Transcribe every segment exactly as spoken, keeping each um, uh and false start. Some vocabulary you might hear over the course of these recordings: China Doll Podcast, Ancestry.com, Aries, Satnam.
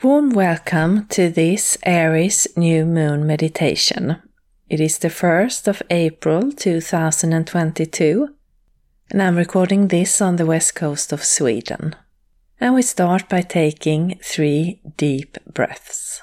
Warm welcome to this Aries new moon meditation. It is the first of April two thousand twenty-two, and I'm recording this on the west coast of Sweden. And we start by taking three deep breaths.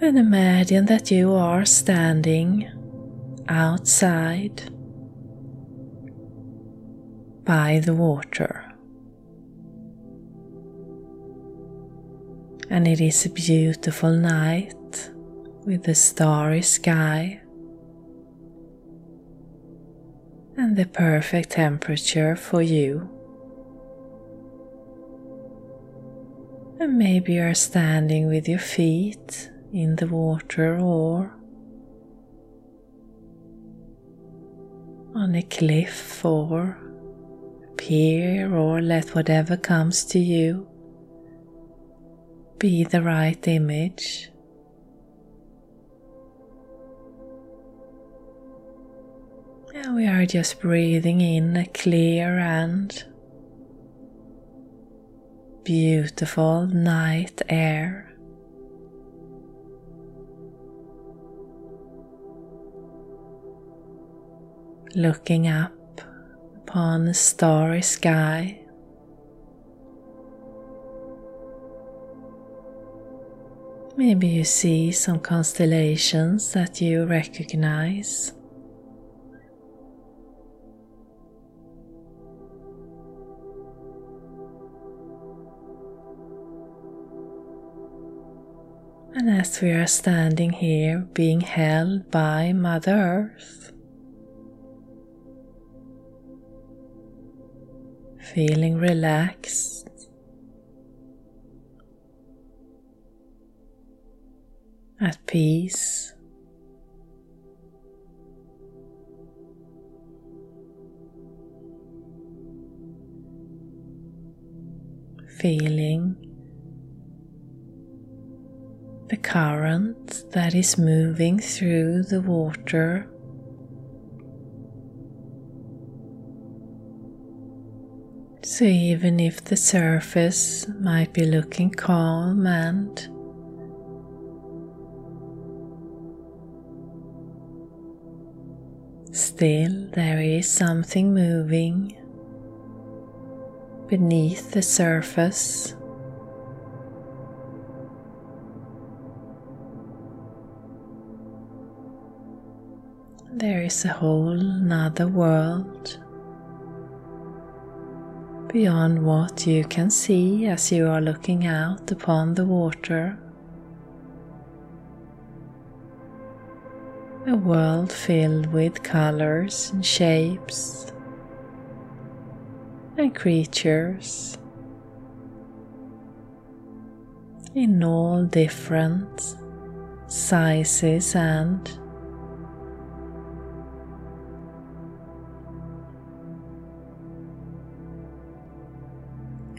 Then imagine that you are standing outside by the water. And it is a beautiful night with a starry sky and the perfect temperature for you. And maybe you are standing with your feet in the water or on a cliff or a pier, or let whatever comes to you be the right image. And we are just breathing in a clear and beautiful night air. Looking up upon a starry sky, maybe you see some constellations that you recognize, and as we are standing here being held by Mother Earth, feeling relaxed at peace, feeling the current that is moving through the water, so even if the surface might be looking calm and still, there is something moving beneath the surface, there is a whole nother world beyond what you can see as you are looking out upon the water. A world filled with colors and shapes and creatures in all different sizes and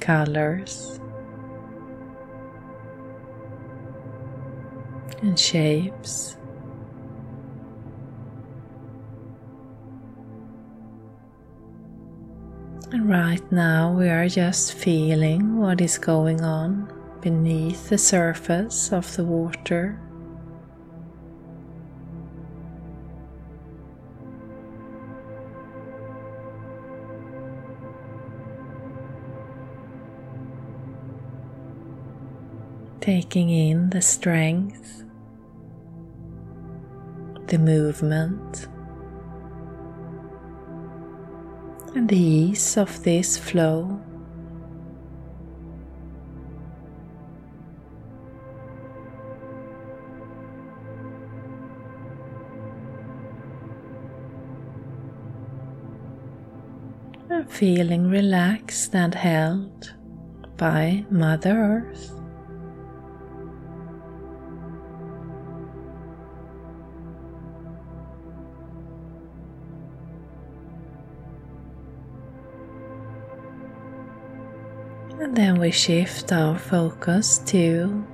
colors and shapes. And right now we are just feeling what is going on beneath the surface of the water. Taking in the strength, the movement, and the ease of this flow. And feeling relaxed and held by Mother Earth. And then we shift our focus to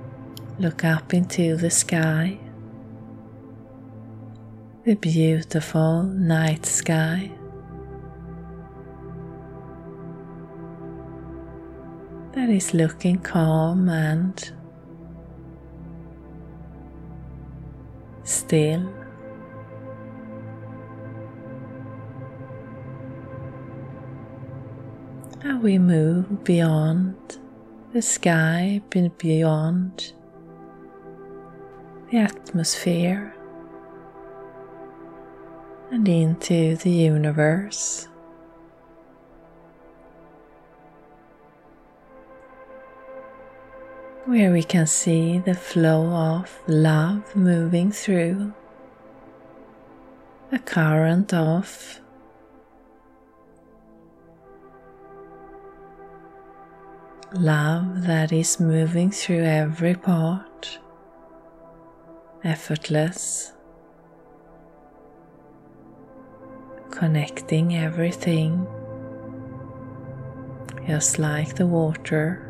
look up into the sky, the beautiful night sky, that is looking calm and still. And we move beyond the sky, beyond the atmosphere, and into the universe. Where we can see the flow of love moving through, a current of love that is moving through every part, effortless, connecting everything, just like the water.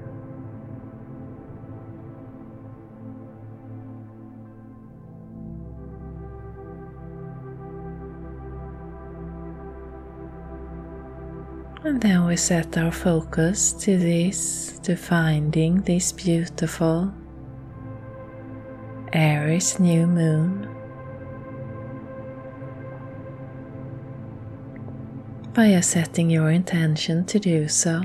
And then we set our focus to this, to finding this beautiful Aries new moon by setting your intention to do so.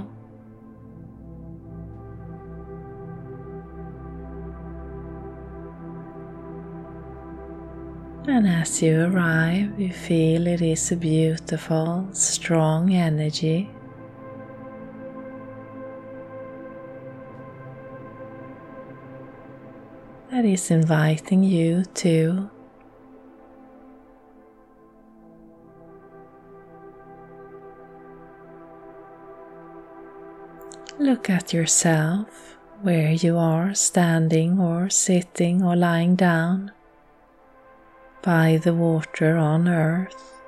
And as you arrive, you feel it is a beautiful, strong energy. That is inviting you to look at yourself, where you are standing or sitting or lying down by the water on Earth.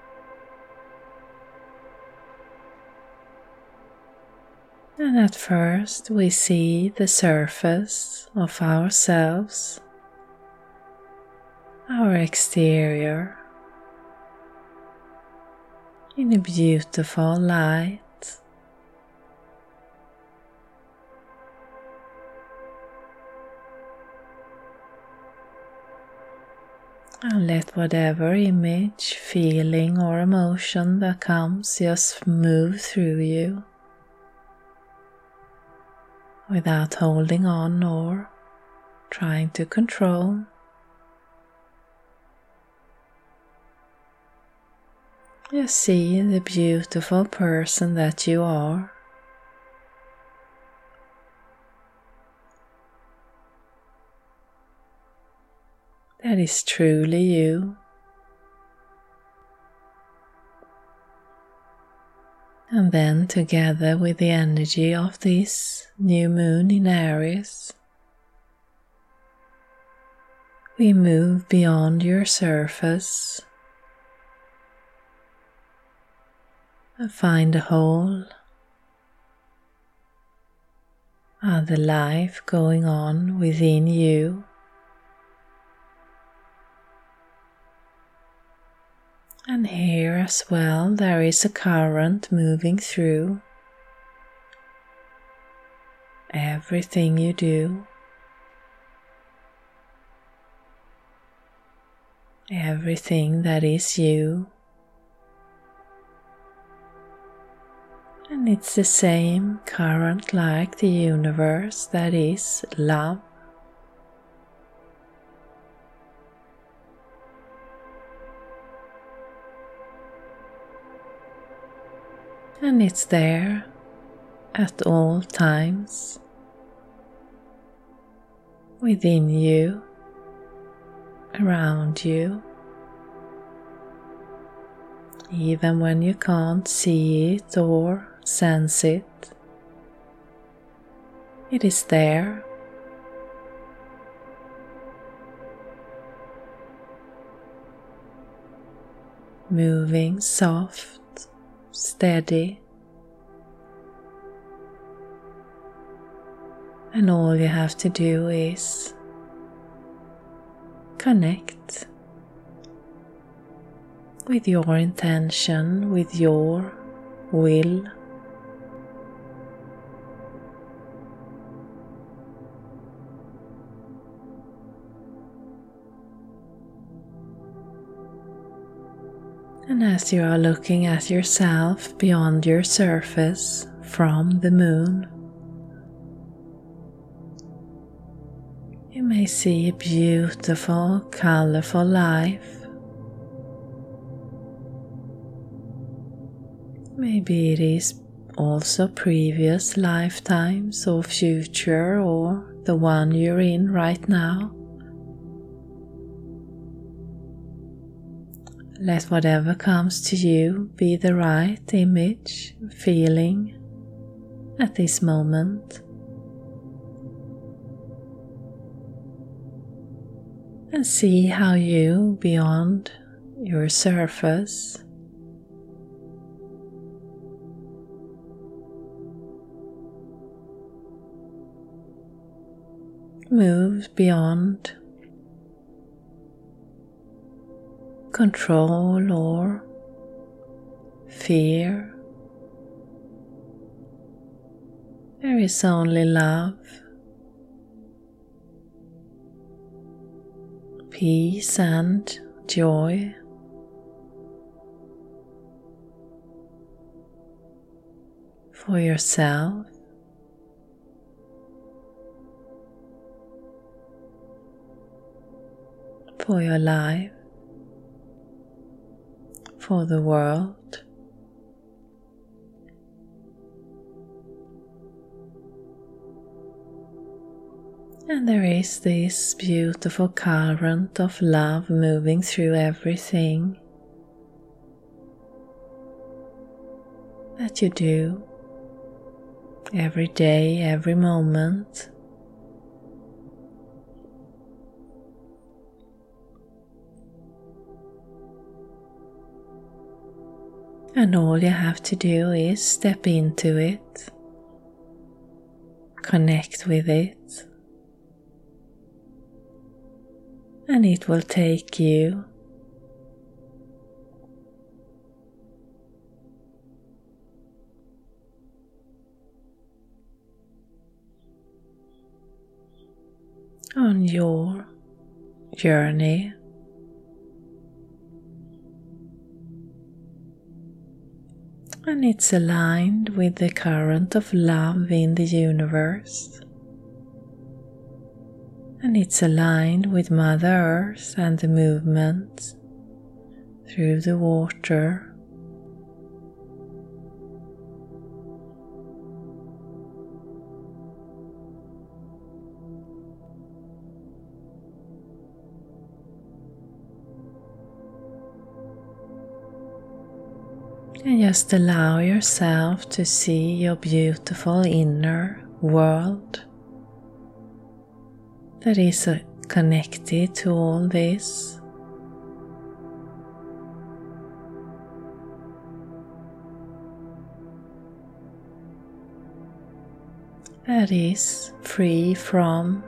And at first we see the surface of ourselves, our exterior, in a beautiful light. And let whatever image, feeling or emotion that comes just move through you, without holding on or trying to control. You see the beautiful person that you are. That is truly you. And then, together with the energy of this new moon in Aries, we move beyond your surface and find a whole other life going on within you. And here as well, there is a current moving through everything you do, everything that is you. And it's the same current like the universe that is love. And it's there at all times within you, around you, even when you can't see it or sense it. It is there. Moving soft, steady, and all you have to do is connect with your intention, with your will. And as you are looking at yourself beyond your surface from the moon, you may see a beautiful, colorful life. Maybe it is also previous lifetimes or future or the one you're in right now. Let whatever comes to you be the right image, feeling at this moment. And see how you, beyond your surface, move beyond control or fear. There is only love, peace and joy. For yourself, for your life, for the world. And there is this beautiful current of love moving through everything that you do, every day, every moment. And all you have to do is step into it, connect with it, and it will take you on your journey. And it's aligned with the current of love in the universe. And it's aligned with Mother Earth and the movement through the water And just allow yourself to see your beautiful inner world that is connected to all this. That is free from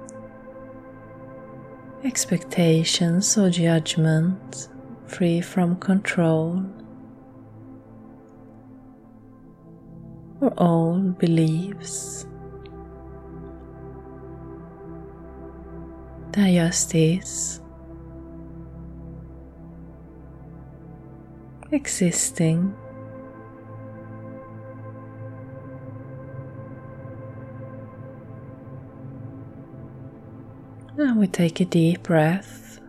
expectations or judgment, free from control or old beliefs. That just is existing. Now we take a deep breath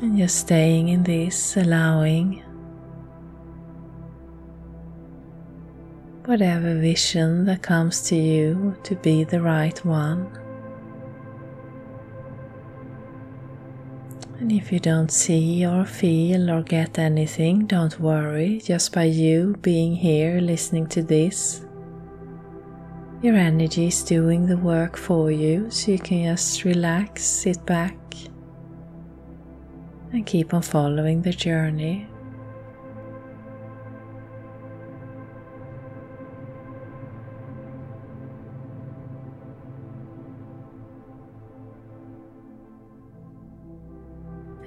and just staying in this, allowing whatever vision that comes to you to be the right one. And if you don't see or feel or get anything, don't worry. Just by you being here, listening to this, your energy is doing the work for you, so you can just relax, sit back, and keep on following the journey.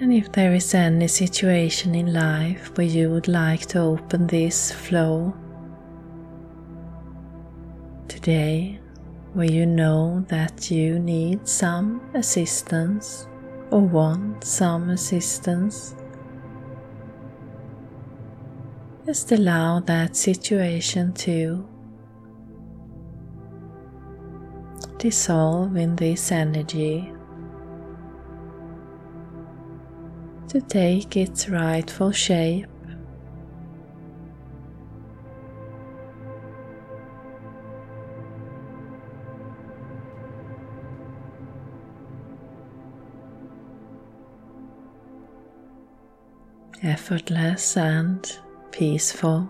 And if there is any situation in life where you would like to open this flow today, where you know that you need some assistance or want some assistance, just allow that situation to dissolve in this energy, to take its rightful shape. Effortless and peaceful.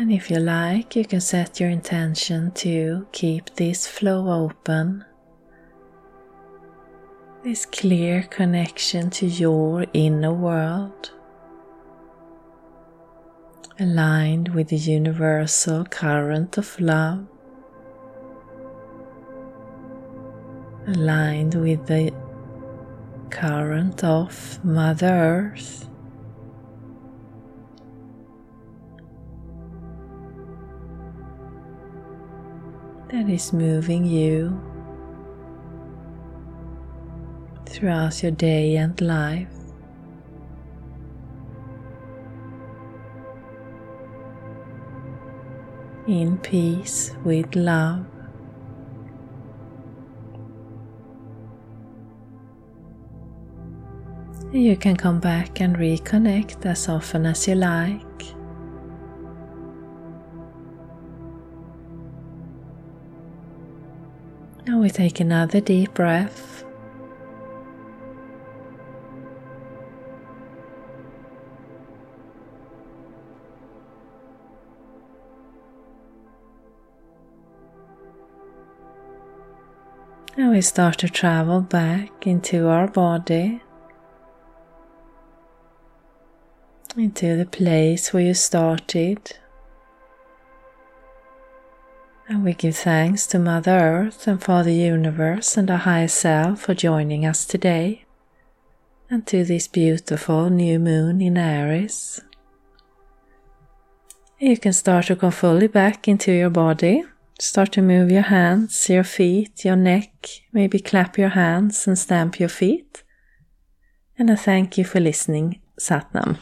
And if you like, you can set your intention to keep this flow open, this clear connection to your inner world, aligned with the universal current of love, aligned with the current of Mother Earth, that is moving you throughout your day and life. In peace, with love. You can come back and reconnect as often as you like. Now we take another deep breath. Now we start to travel back into our body, into the place where you started. And we give thanks to Mother Earth and Father Universe and our higher self for joining us today, and to this beautiful new moon in Aries. You can start to come fully back into your body. Start to move your hands, your feet, your neck, maybe clap your hands and stamp your feet. And I thank you for listening, Satnam.